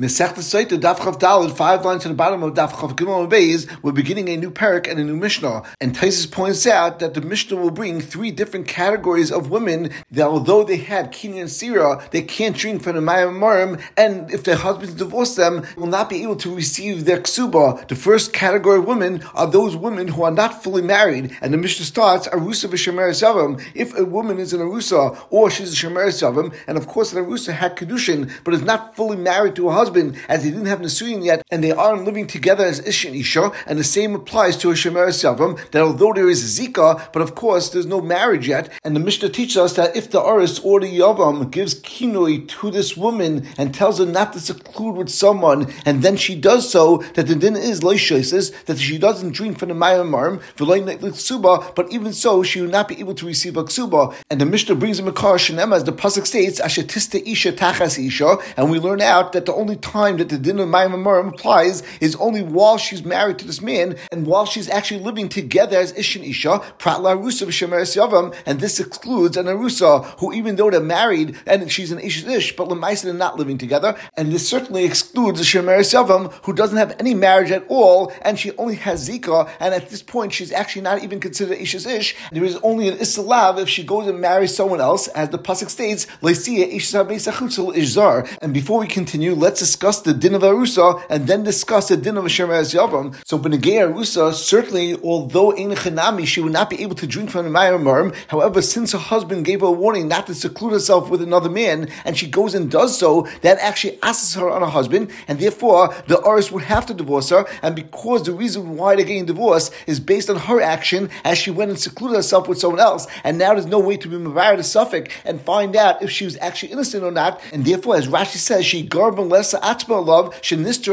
Mesech Soita Daf Chav Daled, 5 lines on the bottom of Daf Chav Gimel Beis, we're beginning a new parak and a new Mishnah. And Taisus points out that the Mishnah will bring three different categories of women that, although they had Kinyan Sirah, they can't drink from the Mayim Marim, and if their husbands divorce them, will not be able to receive their Ksubah. The first category of women are those women who are not fully married, and the Mishnah starts Arusa v'Shemeres Yavam. If a woman is an Arusa or she's a Shemeres Yavam, and of course an Arusa had Kedushin but is not fully married to a husband, as they didn't have Nisuyin yet, and they aren't living together as Ish and Isha, and the same applies to a Shemeres Yavam, that although there is Zika, but of course there's no marriage yet, and the Mishnah teaches us that if the Aris or the Yavam gives Kinoi to this woman and tells her not to seclude with someone, and then she does so, that the din is Leishaisis, that she doesn't drink from the Mayim Marim, but even so, she will not be able to receive a Ksuba. And the Mishnah brings a Makar Shenema, as the Pasuk states, Ashetista Isha Tachas Isha, and we learn out that the only time that the din of Mayim Marim applies is only while she's married to this man and while she's actually living together as Ish and Isha, Prat L'Arusa V'Shemeres Yavam, and this excludes an Arusa who, even though they're married and she's an Ish and Ish, but L'Maisa they're not living together, and this certainly excludes a Shemeres Yavam who doesn't have any marriage at all and she only has Zika, and at this point she's actually not even considered Ish as Ish. There is only an Isalav if she goes and marries someone else, as the Pasuk states, L'Siyah Ish Zabeisachutzel Ish Zar. And before we continue, let's discuss the din of Arusa and then discuss the din of Shemeres Yavam. So Benegay Arusa, certainly, although in Chanami, she would not be able to drink from the Mayim Marim. However, since her husband gave her a warning not to seclude herself with another man, and she goes and does so, that actually asks her on her husband, and therefore the Aris would have to divorce her. And because the reason why they're getting divorced is based on her action, as she went and secluded herself with someone else, and now there's no way to be Mavara to Suffolk and find out if she was actually innocent or not. And therefore, as Rashi says, she garban less. And since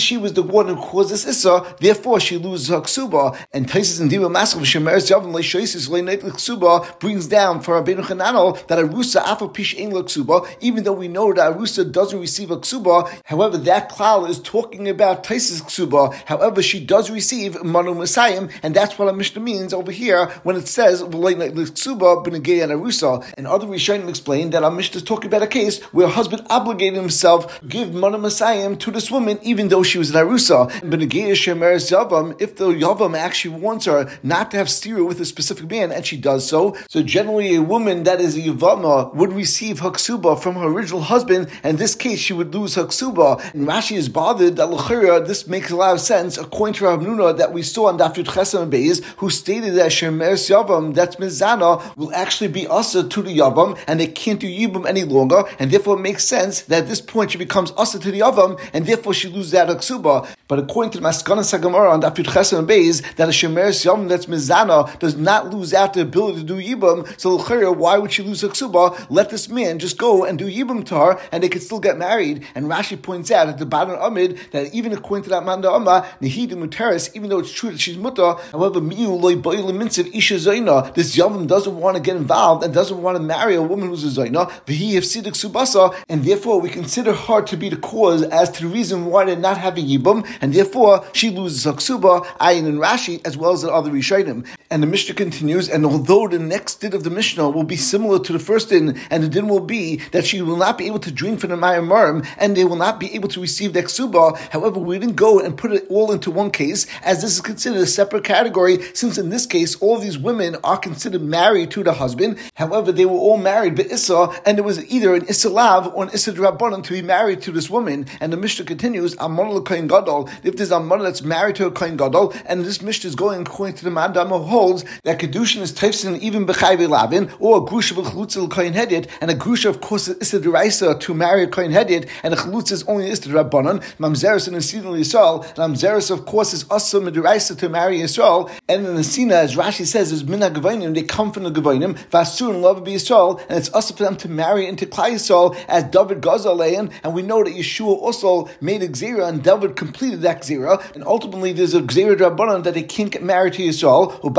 she was the one who caused this Issa, therefore she loses her Ksuba. And Taisus and Diva Maskov Shemeres Yavam Leishaisis Leinait L'Ksuba brings down for Rabbeinu Hananel that Arusa Afal Pish Ein L'Ksuba, even though we know that Arusa doesn't receive a Ksuba. However, that klal is talking about Taisus Ksuba. However, she does receive Manu Messiah, and that's what our Mishnah means over here when it says Leinait L'Ksuba Benegay and Arusa. And other Rishonim explain that our Mishnah is talking about a case where a husband obligated himself give Manu Masayim to this woman, even though she was an Arusa. And Benegay Shemeres Yavam, if the Yavam actually wants her not to have stereo with a specific man, and she does so, so generally a woman that is a Yavama would receive her Ksuba from her original husband, and in this case she would lose her Ksuba. And Rashi is bothered that L'chira, this makes a lot of sense, according to Rav Nuna that we saw on Daf Yud Chesed Beis, who stated that Shemeres Yavam, that's Mizana, will actually be Asa to the Yavam, and they can't do Yibam any longer, and therefore it makes sense that at this point she becomes Asa to the Yavam, and therefore she loses that Ksuba. But according to the Maskanas HaGemara on Daf Yud Chesed Beis, that a Shemeres Yavam that's Mizana does not lose out the ability to do Yibam, so L'chira, why would she lose her Ksuba? Let this man just go and do Yibam to her, and they could still get married. And Rashi points out at the bottom of Amid that even according to that Manda Amma, Nehidu Muteris, even though it's true that she's Mutter, however, Miu Loi Boil Minsiv Isha Zaina, this Yavam doesn't want to get involved and doesn't want to marry a woman who's a Zaina, V'hi Hefsidik Subasa, and therefore we consider her to be the cause as to the reason why they're not having Yibam, and therefore she loses her Ksuba, Ayin and Rashi, as well as the other Rishonim. And the Mishnah continues, and although the next din of the Mishnah will be similar to the first din, and the din will be that she will not be able to drink from the Mayim Marim, and they will not be able to receive the Ksuba. However, we didn't go and put it all into one case, as this is considered a separate category, since in this case all these women are considered married to the husband. However, they were all married by Issa, and there was either an Issa Lav or an Issa D'Rabbanan to be married to this woman. And the Mishnah continues, Amon L'Kohen Gadol, if there's a man that's married to a Kohen Gadol, and this Mishnah is going according to the man holds that Kedushin is Tefsin even B'chayve Lavin, or a Grusha V'Chalutza L'Kohen Hedyet, and a Grusha of course is Issa D'Raisa to marry a Kohen Hedyet, and a Chalutza is only Issa D'Rabbanan, Mamzeris and Nesina Yisrael, and Mamzeris of course is Asa D'Raisa to marry Yisrael, and the Nesina, as Rashi says, is Mina Gavonim, they come from the Gavonim, Vasur and Love B'Yisrael, and it's Asa for them to marry into Klai Yisrael, as David Gazalein, and we know that Yeshua also made a Gzera, and David completed that Gzera, and ultimately there's a Gzera D'Rabbanan that they can't get married to Yisrael, who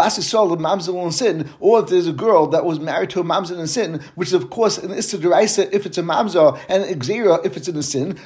Mamzel and Sin, or if there's a girl that was married to a Mamzel and Sin, which is of course an Issa D'Oraisa if it's a Mamzel, and an Xera if it's in a Sin,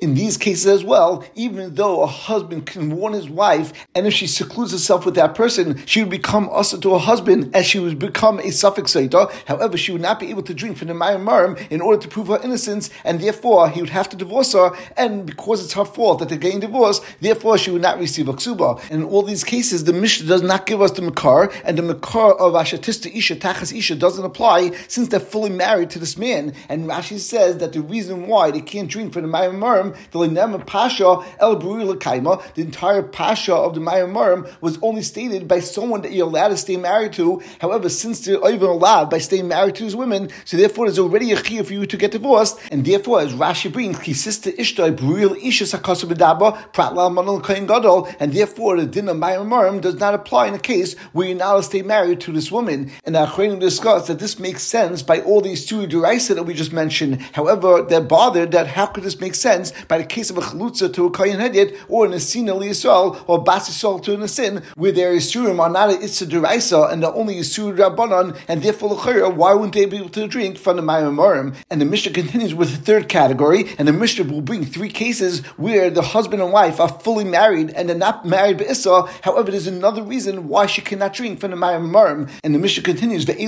in these cases as well, even though a husband can warn his wife, and if she secludes herself with that person, she would become Asa to her husband, as she would become a Suffolk Saita. However, she would not be able to drink from the Mayim Marim in order to prove her innocence, and therefore he would have to divorce her, and because it's her fault that they're getting divorced, therefore she would not receive a ksuba. And in all these cases, the Mishnah does not give us the makar, and the makar of Ashatista Isha, Tachas Isha, doesn't apply since they're fully married to this man. And Rashi says that the reason why they can't drink for the Mayim Murim, the Lenema Pasha, El Buri Lekaima, the entire Pasha of the Mayim Murim was only stated by someone that you're allowed to stay married to. However, since they're even allowed by staying married to these women, so therefore there's already a chiyuv for you to get divorced, and therefore, as Rashi brings, Ki sister Ishtoi, Buriel Isha Sakasa B'daba, Pratla Manal Kohen Gadol, and therefore the din of Mayim Murim does not apply in a case where you're not allowed to stay married to this woman. And our Achronim discuss that this makes sense by all these two deraisa that we just mentioned. However, they're bothered that how could this make sense by the case of a chalutza to a Kohen Hedyot, or an Asin Ali Yisrael, or Bas Yisrael to an Asin, where their Yisurim are not an Itza deraisa, and they're only Yisur Rabbanon, and therefore why wouldn't they be able to drink from the Mayim Murim? And the Mishnah continues with the third category, and the Mishnah will bring three cases where the husband and wife are fully married and they're not married by Issa. However, there's another reason why she cannot drink from the Mayim Murim. And the Mishnah continues, these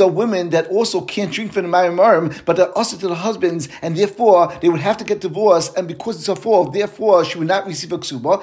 are women that also can't drink from the Mayim Murim, but they're also to the husbands, and therefore they would have to get divorced, and because it's her fault, therefore she would not receive a ksuba.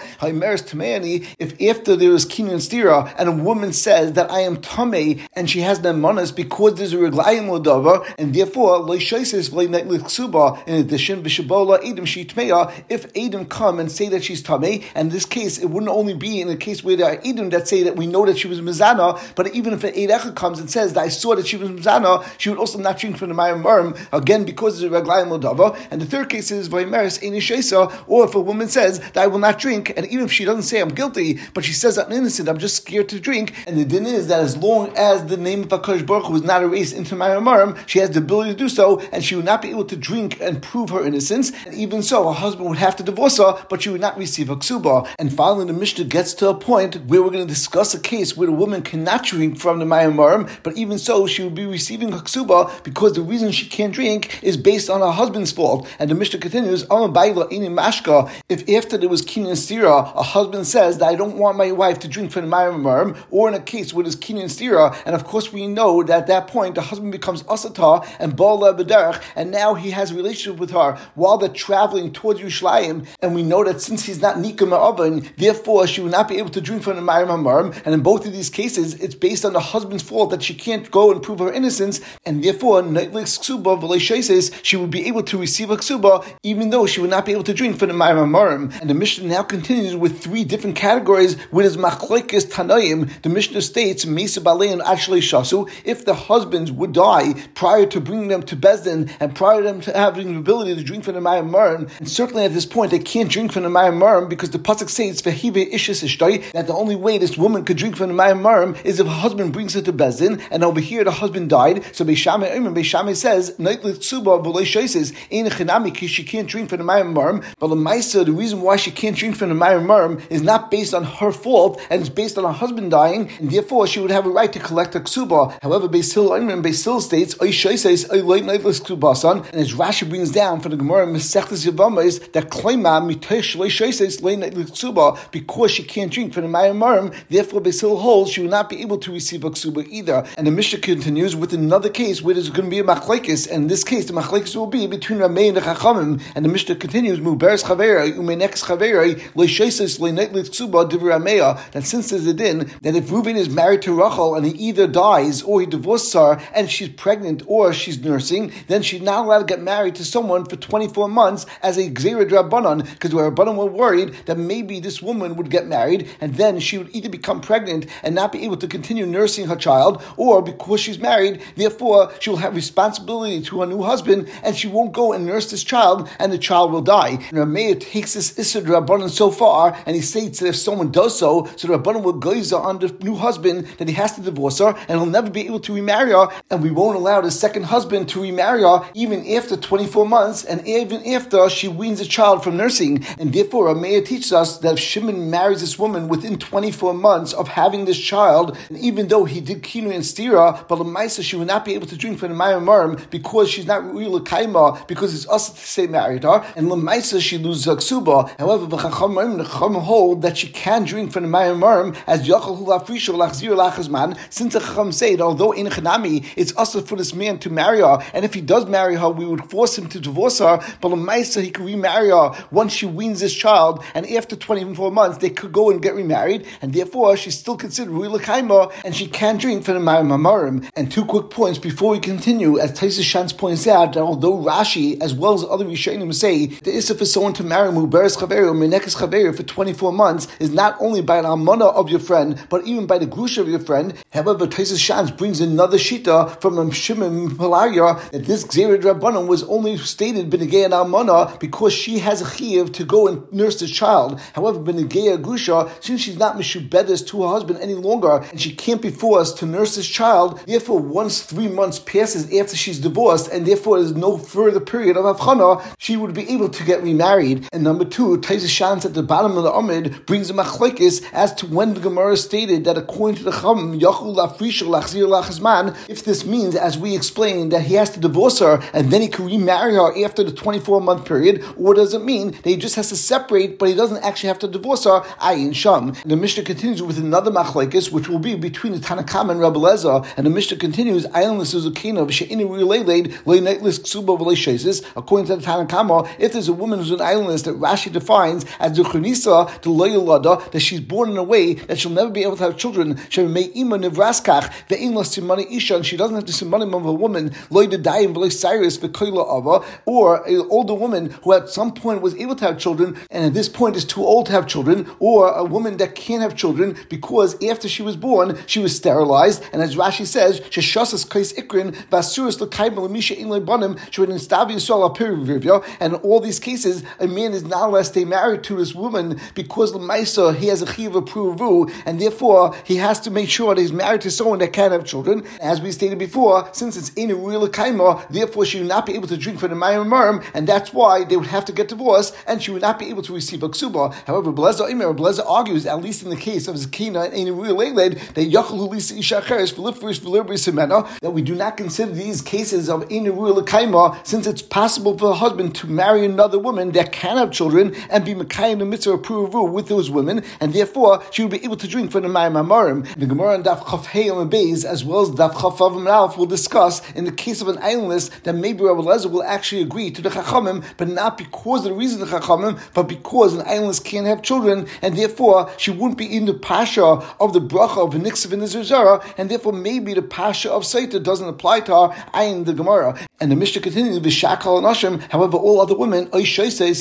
If after there is kinyan and stira, and a woman says that I am tamei, and she has nemanas because there's a reglayim l'davar, and therefore loishaises v'leinet l'ksuba. In addition, v'shabola edom she tmeya. If edom come and say that she's tamei, and in this case it wouldn't only be in a case where there are edom that say that we know that she was mizana, but even if an eidecha comes and says that I saw that she was mizana, she would also not drink from the Mayim Murim again because there's a reglayim l'davar. And the third case is v'ymeres einishaisa, or if a woman says that I will not drink, and even if she doesn't say I'm guilty, but she says I'm innocent, I'm just scared to drink, and the din is that as long as the name of HaKadosh Baruch Hu was not erased into Mayim Murim, she has the ability to do so, and she would not be able to drink and prove her innocence. And even so, her husband would have to divorce her, but she would not receive a ksuba. And finally, the Mishnah gets to a point where we're going to discuss a case where the woman cannot drink from the Mayim Murim, but even so, she would be receiving a ksuba because the reason she can't drink is based on her husband's fault. And the Mishnah continues, if after there was kinyan stira, a husband says that I don't want my wife to drink from the Mayim Murim, or in a case where there's kinyan stira, and of course we know that at that point the husband becomes asata and bala b'derech, and now he has a relationship with her while they're traveling towards Yerushalayim, and we know that since he's not nikah ma'avan, therefore she will not be able to drink from the Mayim Murim. And in both of these cases, it's based on the husband's fault that she can't go and prove her innocence, and therefore she would be able to receive a ksuba even though she would not be able to drink from the Mayim Murim. And the Mishnah now continues with three different categories where there's machlokes tanoim. The Mishnah states, if the husbands would die prior to bringing them to Beis Din and prior to them to having the ability to drink from the Mayim Murim, and certainly at this point they can't drink from the Mayim Murim because the pasuk says that the only way this woman could drink from the Mayim Murim is if her husband brings her to Beis Din, and over here the husband died. So Beis Shammai says she can't drink from the Mayim Murim, but l'maisa the reason why she can't drink from the Mayim Murim is not based on her fault, and it's based on her husband dying, and therefore she would have a right to collect a ksuba. However, Beis Hillel states, and as Rashi brings down for the Gemara Masechtas Yevamos that klaima because she can't drink from the Mayim Murim, therefore Beis Hillel holds she will not be able to receive a ksuba either. And the Mishnah continues with another case where there's going to be a machlekes, and in this case the machlekes will be between Ramei and the Chachamim. And the Mishnah continues that since there's a din that if Reuven is married to Rachel and he either dies or he divorces her and she's pregnant or she's nursing, then she's not allowed to get married to someone for 24 months as a gzeirah d'rabbanan, because the rabbanan were worried that maybe this woman would get married and then she would either become pregnant and not be able to continue nursing her child, or because she's married, therefore she will have responsibility to her new husband and she won't go and nurse this child and the child will die. And Ramei takes this issur d'rabbanan so far and he states that if someone does so the rabbanan will geiza on the new husband that he has to divorce her and he'll never be able to remarry her, and we won't allow the second husband to remarry her even after 24 months and even after she weans a child from nursing. And therefore Ramei teaches us that if Shimon marries this woman within 24 months of having this child, and even though he did kinyan and stira, but l'maisa she would not be able to drink from the Mayim Murim because she's not real kaima, because it's us to say married her, and l'maisa she loses ksuba. However, the Chachamim hold that she can drink from the Mayim Murim as Yachal Hulafrisha Lachzir, since the Chacham said, although in Chanami, it's also for this man to marry her, and if he does marry her, we would force him to divorce her, but l'maisa, he could remarry her once she weans this child, and after 24 months, they could go and get remarried, and therefore, she's still considered Ru'i L'Chaimah, and she can't drink for the Marim Hamarim. And two quick points before we continue, as Taisus Shantz points out, that although Rashi, as well as other Rishonim say, the Issa for someone to marry Muberes Chaveri or Menekes Chaveri for 24 months is not only by an Almana of your friend, but even by the Grusha of your friend. However, Taisus Shantz brings another Shita from Shimon Pelaria that this Gzeirah D'Rabbanan was only stated B'negei and Almana because she has a Chiyuv to go and nurse the child. However, B'negei Grusha, since she's not Meshubedes to her husband any longer, and she can't be forced to nurse this child, therefore once 3 months passes after she's divorced, and therefore there's no further period of Havchana, she would be able to get remarried. And number two, Taisus Shantz at the bottom of the Amid brings a machlokes as to when the Gemara stated that according to the Chacham, Yachol Lafrisha Lachzir Lachzman, if this means, as we explained, that he has to divorce her and then he can remarry her after the 24-month period, or does it mean that he just has to separate but he doesn't actually have to divorce her, Ayin Sham. And the Mishnah continues with another machlokes, which will be between the Tanna Kama and Rebbe Eliezer, and the Mishnah continues, Ayin L'Suzukina V'She'ini Ru'ileleid Le'neklis Ksuba V'Le'Sheisis. According to the Tanna Kama, if there's a woman who's an islandess that Rashi defines as Duchunisa to Loyalada, that she's born in a way that she'll never be able to have children, she may ima nevraskach ve'im lasimani isha, and she doesn't have to simanim of a woman loy dedayim v'loy cyrus v'koila ava, or an older woman who at some point was able to have children and at this point is too old to have children, or a woman that can't have children because after she was born she was sterilized, and as Rashi says, sheshasas kais ikrin v'asuras l'kaim l'misha in leibanim she'en instavi yisrael apirivivya, and in all these cases a man is not allowed to stay married to this woman because l'maisa he has a chiv of pruvu, and therefore he has to make sure that he's married to someone that can't have children. As we stated before, since it's in a Ru'i L'Chaimah, therefore she would not be able to drink for the Mayim Marim, and that's why they would have to get divorced, and she would not be able to receive a Ksuba. However, Blazer argues, at least in the case of Zekina and in a Ru'i L'Chaimah, that Yachal Hulisa Isha Cheres V'Liferis V'Libri Semena, that we do not consider these cases of in a Ru'i L'Chaimah, since it's possible for a husband to marry another woman that can have children and be Mekayim the Mitzvah of Puruvu with those women, and therefore she would be able to drink for the Mayim Marim. The Gemara and Daf Chaf Hei on the Beis, as well as Daf Chaf Av and Alf, will discuss in the case of an islandess that maybe Rebbe Eliezer will actually agree to the Chachamim, but not because of the reason of the Chachamim, but because an islandess can't have children, and therefore she wouldn't be in the Pasha of the Bracha of V'niksav and Zerah, and therefore maybe the Pasha of Saita doesn't apply to her, ayin the Gemara. And the Mishnah continues, V'shakal Anashim, however all other women, that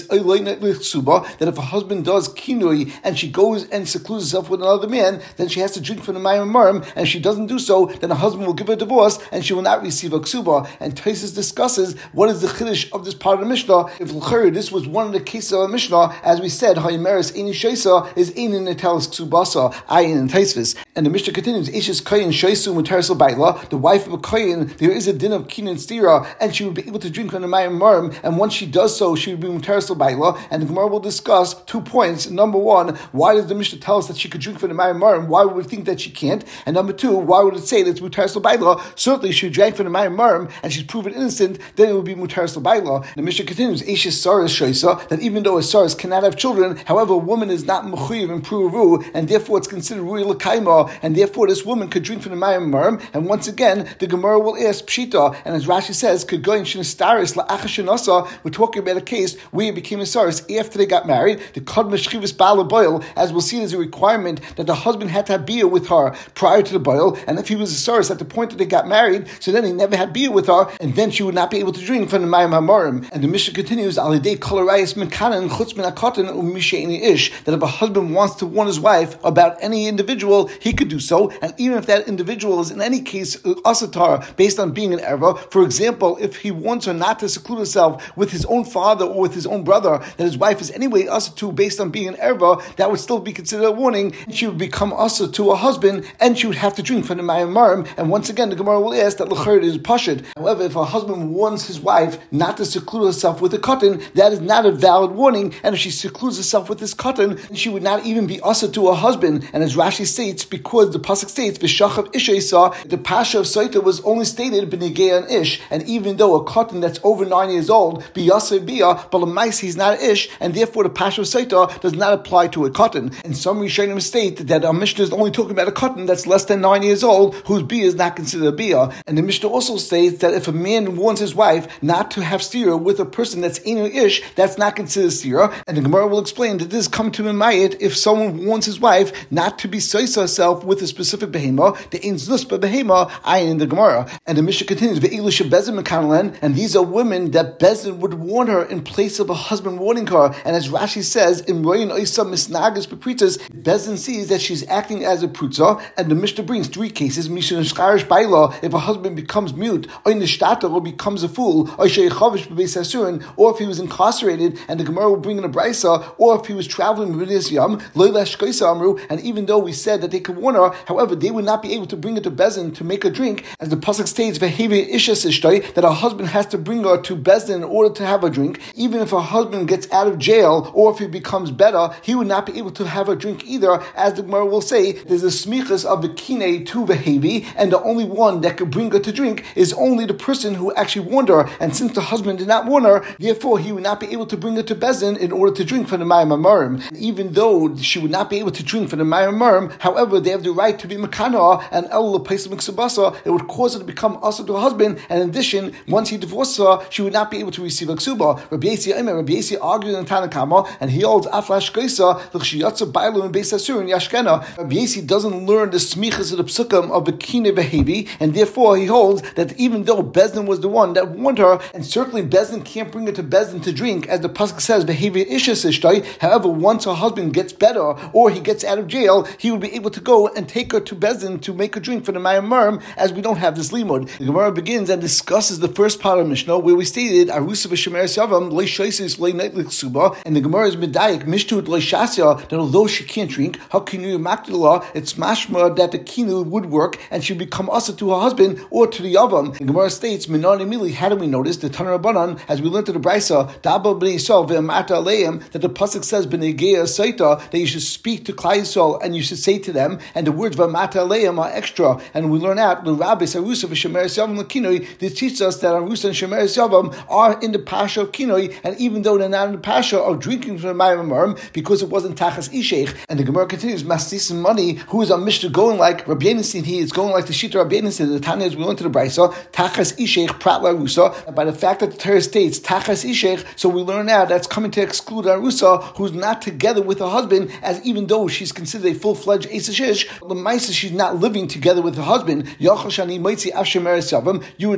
if a husband does kinui and she goes and secludes herself with another man, then she has to drink from the Mayim Marim, and if she doesn't do so, then her husband will give her a divorce and she will not receive a ksuba. And Taisus discusses what is the chiddush of this part of the Mishnah. If l'chayr, this was one of the cases of the Mishnah, as we said, ha'imeres eini sheisa is eini netelas ksubasa, ayin and Taisus. And the Mishnah continues, Ishes koyin sheisu muteres l'bayla, the wife of a koyin, there is a din of kin and stira, and she would be able to drink from the Mayim Marim, and once she does so, she would be muteres l'bayla. And the Gemara will discuss 2 points. Number one, why does the Mishnah tell us that she could drink from the Mayim Marim? Why would we think that she can't? And number two, why would it say that it's Muteres L'Bayla? Certainly, if she drank from the Mayim Marim and she's proven innocent, then it would be Muteres L'Bayla. The Mishnah continues, Eishes Saras Shoisa, that even though a Saras cannot have children, however, a woman is not Mechuyev in Puruvu, and therefore it's considered Ru'i L'Chaimah, and therefore this woman could drink from the Mayim Marim. And once again, the Gemara will ask Pshita, and as Rashi says, Kegoyin Shenistaris La'achas Shenasa, we're talking about a case where it became a Saras after they got married, the Kadma Shchivas Ba'al Boil, as we'll see, there's a requirement that the husband had to have beer with her prior to the boil, and if he was a saris at the point that they got married, so then he never had beer with her, and then she would not be able to drink from the Mayim Hamarim. And the Mishnah continues, Alidei kol harayos min kanan chutz min hakotan u'mishe'ini ish, that if a husband wants to warn his wife about any individual, he could do so, and even if that individual is in any case asatar, based on being an erva, for example, if he wants her not to seclude herself with his own father or with his own brother, that his wife is anyway asatu based on being an erva, that would still be considered a warning, and she would become asatu to her husband, and she would have to drink from the Mayim Marim. And once again, the Gemara will ask that l'chayr is pashid. However, if a husband warns his wife not to seclude herself with a cotton, that is not a valid warning, and if she secludes herself with this cotton, she would not even be usher to her husband. And as Rashi states, because because the pasuk states v'shachav ish eisa, the pasha of Saita was only stated b'negei an ish, and even though a cotton that's over 9 years old b'yaseh bia, but l'mais he's not ish, and therefore the pasha of Saita does not apply to a cotton. And some Rishonim state that our Mishnah is only talking about a cotton that's less than 9 years old, whose bia is not considered a bia. And the Mishnah also states that if a man warns his wife not to have stira with a person that's inu ish, that's not considered stira. And the Gemara will explain that this comes to mimayit if someone warns his wife not to be soisa herself with a specific behemah, the ain's nusba behemah, ayin in the Gemara. And the Mishnah continues, ve'ilusha bezin mekanlen, and these are women that bezin would warn her in place of a husband warning her. And as Rashi says, in royin oisa misnagas bepritas, bezin sees that she's acting as a prutza, and the Mishnah brings three cases, mishnah nishkarish baila, if a husband becomes mute, or nishtata, or becomes a fool, or sheyechavish bebeis hasurin, or if he was incarcerated, and the Gemara will bring in a brisa, or if he was traveling with his yam, loy lashkoisa amru, and even though we said that they could warn her, however, they would not be able to bring her to bezin to make her drink, as the pasuk states, veheve ishas ishtoi, that her husband has to bring her to bezin in order to have a drink. Even if her husband gets out of jail, or if he becomes better, he would not be able to have a drink either, as the Gemara will say, there's a smichas of the kine to vehevi, and the only one that could bring her to drink is only the person who actually warned her, and since the husband did not warn her, therefore he would not be able to bring her to bezin in order to drink from the Mayim Amarim. Even though she would not be able to drink from the Mayim Amarim, however, they have the right to be Mekana, and El L'Pais Miksubasa, it would cause her to become also to her husband, and in addition, once he divorced her, she would not be able to receive Aksuba. Rabbi Yasi argued in Tanakama, and he holds Aflash Gaisa, L'Chiyatza Bailu and Beis Asur in Yashkena. Rabbi Yasi doesn't learn the smichas of the psukim of the Kine Behevi, and therefore he holds that even though Bezdin was the one that warned her, and certainly Bezdin can't bring her to Bezdin to drink, as the pasuk says, Behevi Ishas Ishtai, however, once her husband gets better, or he gets out of jail, he would be able to go and take her to Bezdin to make her drink for the Mayim Amarim, as we don't have this limud. The Gemara begins and discusses the first part of Mishnah, where we stated, Arusa v'shemeres yavam, lei shaisis lei nait l'ksuba, and the Gemara is medayik, mishtut lei shasya, that although she can't drink, her kinu makdila, it's mashma that the kinu would work, and she would become asa to her husband, or to the yavam. The Gemara states, minan emili, how do we notice, the Tanna Rabbanan, as we learned to the Brisa, daba b'nei Yisrael v'amata aleim, that the pasuk says, b'negei Saita, that you should speak to Klai Yisrael and you should say to them, and the words Vamata Leim are extra. And we learn out the rabbis Arusa v'Shemeres Yavam l'Kinoi, they teach us that Arusa and Shemeres Yavam are in the Pasha of Kinoi, and even though they're not in the Pasha of drinking from the Mayim Amarim, because it wasn't Tachas Isheich. And the Gemara continues, Mastis and Money, who is our Mishnah going like Rabbi Yenissin, he is going like the Shita Rabbi Yenissin, the Tanya as we learn to the Brisa, Tachas Isheich Prat Larusa, and by the fact that the Torah states Tachas Isheich, so we learn out that's coming to exclude Arusa, who's not together with her husband, as even though she's considered a full-fledged Esashish, Lemaisa, she's not living together with her husband. You would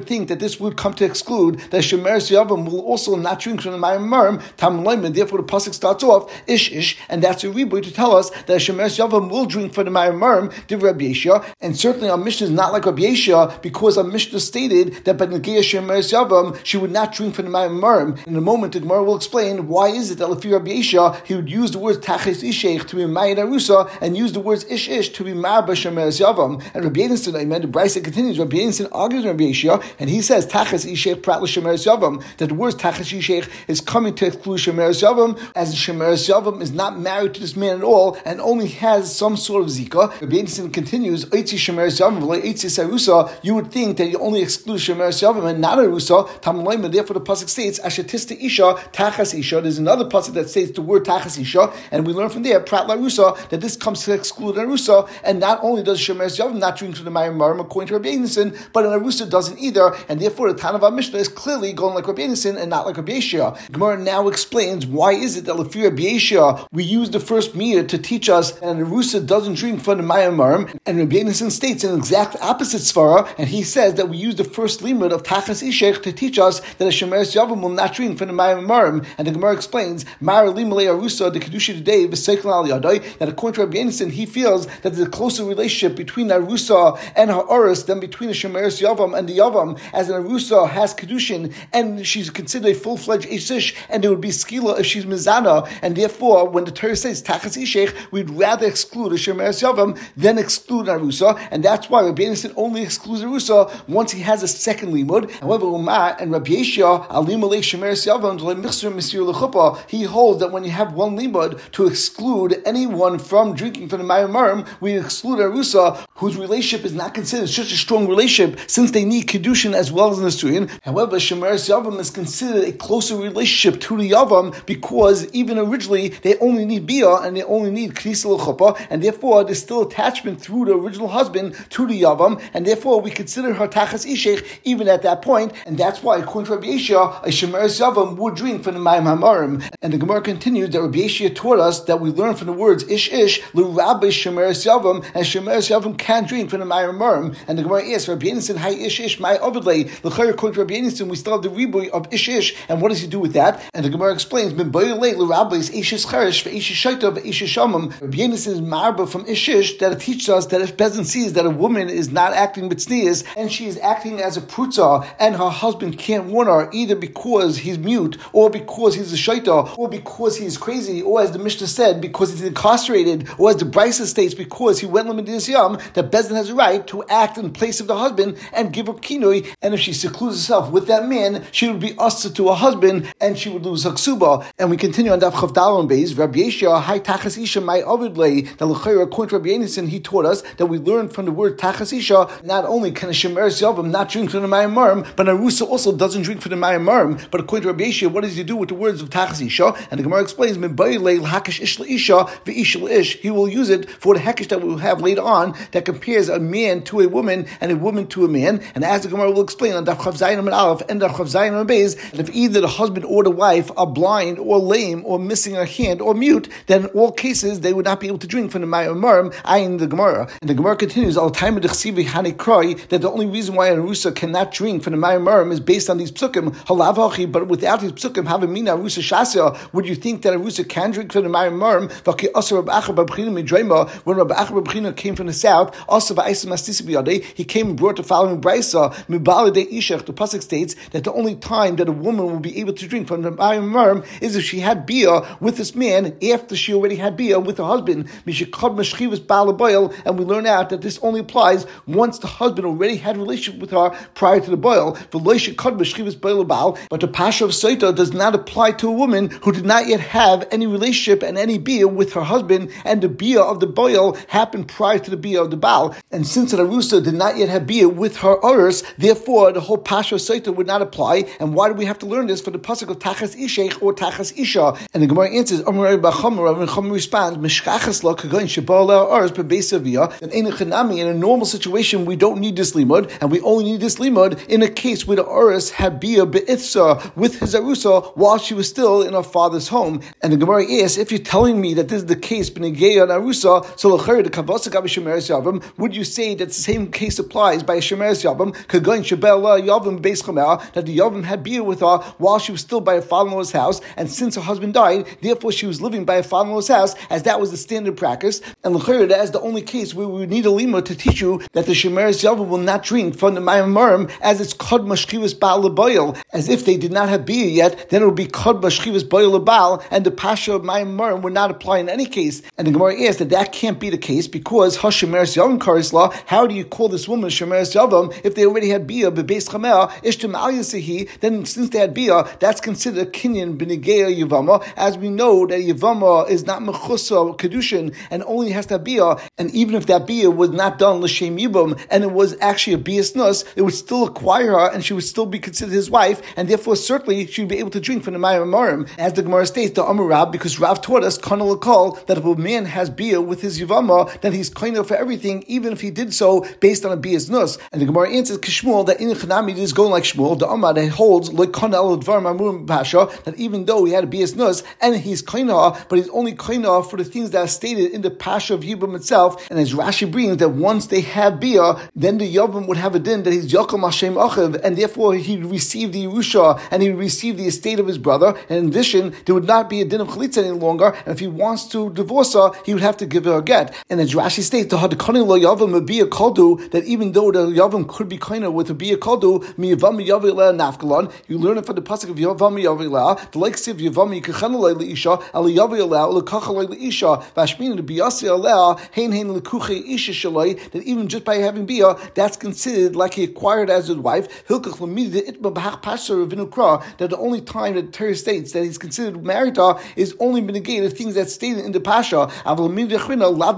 think that this would come to exclude that Shemeres Yavam will also not drink from the Mayim Amarim, Tam Leiman, therefore the pasuk starts off, Ish-Ish, and that's a reboot to tell us that Shemeres Yavam will drink from the Mayim Amarim, Div Rabbi Yeshua, and certainly our Mishnah is not like Rabbi Yeshua, because our Mishnah stated that by Negea Shemeres Yavam, she would not drink from the Mayim Amarim. In a moment, the Gemara will explain why is it that Lefi Rabbi Yeshua, he would use the words Tachis Isheich to be Mayid Arusa, and use the words Ish Ish to be Ma'aba Shemeres Yavam. And Rabbi Yenisson, amen, the Brisa continues, Rabbi Yenisson argues with Rabbi Yeshua, and he says, Tachas Isheich Prat Shemeres Yavam, that the words Tachas Isheich is coming to exclude Shemeres Yavam, as Shemeres Yavam is not married to this man at all, and only has some sort of Zika. Rabbi Yenisson continues, Eitzi Shemeres Yavam, V'lei Eitzi Arusa, you would think that you only exclude Shemeres Yavam and not Arusa, Tam Leiman, therefore the pasuk states, Ashetista Isha, Tachas Isha, there's another pasuk that states the word Tachas Isha, and we learn from there, Prat Larusa, that this comes to exclude Arusa, and not only does Shemeres Yavam not drink from the Mayim Amarim according to Rabbi Yenisson, but an Arusa doesn't either, and therefore the Tanav Mishnah is clearly going like Rabbi Yenisson and not like Rabbi Yeshua. Gemara now explains why is it that Lefi Rabbi Yeshua we use the first Miyah to teach us that an Arusa doesn't drink from the Mayim Amarim, and Rabbi Yenisson states an exact opposite Svara, and he says that we use the first limud of Tachas Isheich to teach us that a Shemeres Yavam will not drink from the Mayim Amarim, and the Gemara explains Mara Limalei Arusa the Kedusha today that according to Rabbi Yenisson, he feels that there's a closer relationship between Arusa and her Oris than between the Shemeres Yavam and the Yavam, as an Arusa has Kedushin and she's considered a full-fledged Esish, and it would be Skila if she's Mizana, and therefore when the Torah says Tachas Isheich, we'd rather exclude a Shemeres Yavam than exclude Arusa, and that's why Rabbi Yenisson only excludes Arusa once he has a second limud. However, Umar and Rabbi Yeshua, Alimalei Shemeres Yavam, he holds that when you have one limud to exclude anyone from drinking from the Mayim Amarim, we exclude Arusa, whose relationship is not considered such a strong relationship, since they need Kedushin as well as Nisuyin. However, Shemeres Yavam is considered a closer relationship to the Yavam, because even originally they only need Bia and they only need Knisa L'Chuppah, and therefore there's still attachment through the original husband to the Yavam, and therefore we consider her Tachas Ishech even at that point, and that's why according to Rabbi Yeshua, a Shemeres Yavam would drink from the Mayim Hamarim. And the Gemara continued that Rabbi Yeshua taught us that we learn from the words Ish Ish, L'Rabbi Shemeres Yavam, and Shemeres Yavam can drink from the Mayim Hamarim. And the Gemara asks, Rabbi Yenison, Hi Ish Ish, my Ovidlei, L'Chayr, according to Rabbi Yenison, we still have the Riboy of Ish Ish, and what does he do with that? And the Gemara explains, Ben Boyolei, L'Rabbi is Ish Ish Charish, Ish Ish Shaita, Ish Ish Shamam. Rabbi Yenison is Marba from Ish Ish, that it teaches us that if peasant sees that a woman is not acting with sneers, and she is acting as a prutza, and her husband can't warn her, either because he's mute, or because he's a shaita, or because he's crazy, or as the Mishnah said, because he's incarcerated, or as the Brisa states, because he went l'medinas yam, that Bezdin has a right to act in place of the husband and give up kinoi, and if she secludes herself with that man, she would be usher to her husband, and she would lose her ksuba. And we continue on Daf Chav Daled Beis, Rabbi Yeshua, Hi Tachas Isha, my Ovidlei, that l'chayra, according to Rabbi Yenison, he taught us that we learned from the word Tachas Isha, not only can a Shemeres Yavam not drink from the Mayim Marim, but Arusa also doesn't drink from the Mayim Marim. But according to Rabbi Yeshua, what does he do with the words of Tachas Isha? And the Gemara explains, he will use it for the Hekish that we will have later on, that compares a man to a woman and a woman to a man. And as the Gemara will explain on Daf Chav Zayin and Aleph and Daf Chav Zayin and Beis, and if either the husband or the wife are blind or lame or missing a hand or mute, then in all cases they would not be able to drink from the Mayim Marim, ayin the Gemara. And the Gemara continues, that the only reason why an Arusa cannot drink from the Mayim Marim is based on these psukim, halav hachi, but without these psukim, havamina Arusa shasya, would you think that Arusa can drink from the Mayim Marim? When Rabbi Acher bar Bchina came from the south, he came and brought the following brisa, the pasuk states that the only time that a woman will be able to drink from the Mayim Marim is if she had beer with this man after she already had beer with her husband, and we learn out that this only applies once the husband already had a relationship with her prior to the boil. But the Pasha of Saita does not apply to a woman who did not yet have any relationship and any bia with her husband, and the bia of the boil happened prior to the bia of the Baal. And since the Arusa did not yet have bia with her Orus, therefore the whole Pasha of Saita would not apply. And why do we have to learn this for the pasuk of Tachas Ishech or Tachas Isha? And the Gemara answers, Rabbi Chama responds, in a normal situation, we don't need this limud, and we only need this limud in a case where the Orus had bia be'ithsa with his Arusa while she was still in her father's home. And the Gemara asks, if you're telling me that this is the case b'negeya and Arusa, so l'chayr the kavasik of Shemeres Yavam, would you say that the same case applies by Shemeres Yavam, kagoyin shebela Yavam beis chamel, that the Yavam had bia with her while she was still by her father-in-law's house, and since her husband died, therefore she was living by her father-in-law's house, as that was the standard practice. And l'chayr that is the only case where we need a limud to teach you that the Shemeres Yavam will not drink from the Mayim Marim, as it's kod mashchivas baal l'boil, as if they did not have bia yet, then it would be kod mashchivas boil l'baal, and the pasha of Mayim Marim would not apply in any case. And the Gemara asks that that can't be the case, because hashemeres yavam kares la, how do you call this woman shemeres yavam if they already had bia bebeis chamel ishtam al yasehi? Then since they had bia, that's considered a kinyan b'negeya yavama, as we know that yavama is not mechusa kedushin and only has to have bia, and even if that bia was not done l'shem yibam and it was actually a bia snus, it would still acquire her, and she would still be considered his wife, and therefore certainly she would be able to drink from the Mayim Marim. As the Gemara states, the Amar Rav, because Rav taught us kana l'kol, that if a man has bia with his yavama, then he's kind of for everything, even if he did so based on a bia's nus. And the Gemara answers Kishmuel, that in Chanami is going like Shmuel, the Amar that holds like kana l'dvar mamurim pasha, that even though he had a bia's nus and he's kind of, but he's only kind of for the things that are stated in the pasha of Yibam itself. And as Rashi brings that once they have bia, then the yavam would have a din that he's Yakum Hashem Achiv, and therefore he'd receive the Yerusha, and he'd receive the estate of his brother, and in addition, there would not be a din of Chalitza any longer, and if he wants to divorce her, he would have to give her a get. And as Rashi states, that even though the Yavam could be kind of with a Bia Kaldu, Miyavam Yavila Nafkalan, you learn it from the pasuk of Yavam Yavila, the likes of Yavam Yikachanalai Leisha, Ali Yavila, Lekachalai Leisha, Vashmin, the Biyasi Alea, Hain Lekuche Isha Shalai, that even just by having Bia, that's considered like he acquired as his wife, that the only time that the Torah states that he's considered married is only been negated things that stated in the Pasha.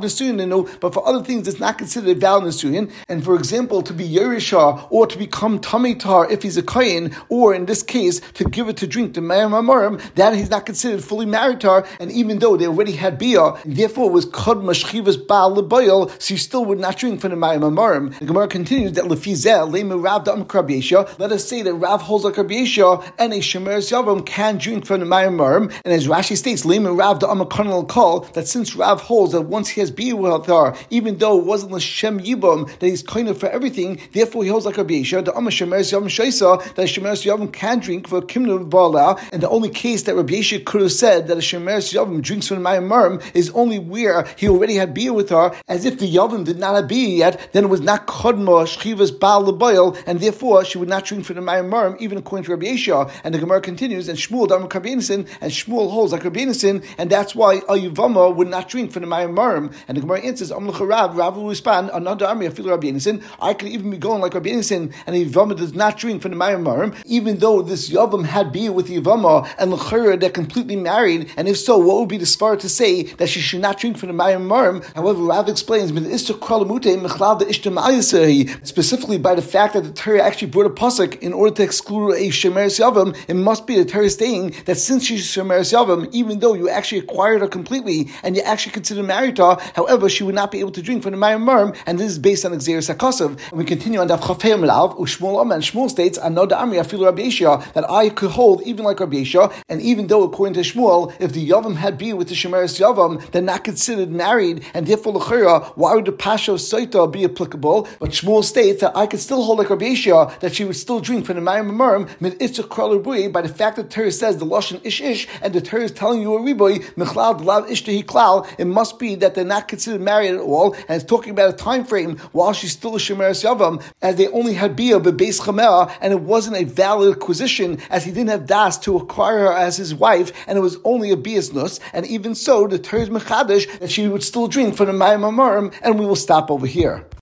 but for other things it's not considered a valid Nisuyin. And for example, to be Yerisha or to become Tamei Tahor if he's a Kohen, or in this case, to give it to drink to Mayim Hamorim, that he's not considered fully married to her, and even though they already had Bia, therefore it was Kod Mashchivas Baal L'Boil, so you still would not drink from the Mayim Hamorim. The Gemara continues that Lefizeh, Leimu Rav Dam Krabiyesha, let us say that Rav holds like Krabiyesha and a Shemeres Yavam can drink from the Mayim Hamorim, and as Rashi states, Leimu Rav Dam Akonal Kol, that since Rav holds that once he has Bia with her, even though it wasn't L'Shem Yibam, that he's kind of for everything, therefore he holds like Krabiyesha, the Amma Shemeres Yavam Shaisa, that Shemeres Yavam can drink for Kimna Bala, and the only case that Rabbi Yeshua could have said that a Shemeres Yavam drinks from the Mayim Hamorim is only where he already had Bia with her, as if the Yavam did not have Bia yet, then it was not Kodma Shchivas Baal L'Boil, and therefore she would not drink from the Mayim Hamorim, even according to Rabbi Yeshua. And the Gemara continues, and Shmuel D'amar Rabbi Yonasan, and Shmuel holds like Rabbi Yonasan, and that's why Ayuvama would not drink from the Mayim Hamorim. And the Gemara answers, Rav will respond, another army of Rabbi Yonasan, I could even be going like Rabbi Yonasan, and Ayuvama does not drink from the Mayim Hamorim, even though this Yavam had Bia with Ayuvama, and L'chura they're completely married, and if so, what would be the svara to say that she should not drink from the Mayim Hamorim? However, Rav explains, specifically by the fact that the Torah actually brought a pasuk in order to exclude a Shemeres Yavam, it must be the Torah saying that since she's Shemeres Yavam, even though you actually acquired her completely and you actually consider married her, however, she would not be able to drink from the Mayim Hamorim, and this is based on Xeris HaKasav. And we continue on Daf Chaf Hei Amud Aleph, Ushmuel Amar, and Shmuel states, Anoda Amri Afilu Rabbi Yeshua, that I could hold even like Rabbi Yeshua, and even though according to Shmuel, if the Yavam had been with the Shemeres Yavam, they're not considered married, and therefore l'chira, why would the Pasha of Soita be applicable? But Shmuel states that I could still hold like Rabbi Yeshua, that she would still drink from the Mayim Hamorim by the fact that Torah says the Lashon Ish Ish, and the Torah is telling you a Ribui, Michlal Delav Ish Tehi Klal, it must be that they're not considered married at all, and it's talking about a time frame while she's still a Shemeres Yavam, as they only had Bia Bebeis Chamea, and it wasn't a valid acquisition, as he didn't have Das to acquire her as his wife, and it was only a Bias Nus, and even so, the Torah is Mechadish, that she would still drink from the Mayim Hamorim, and we will stop over here.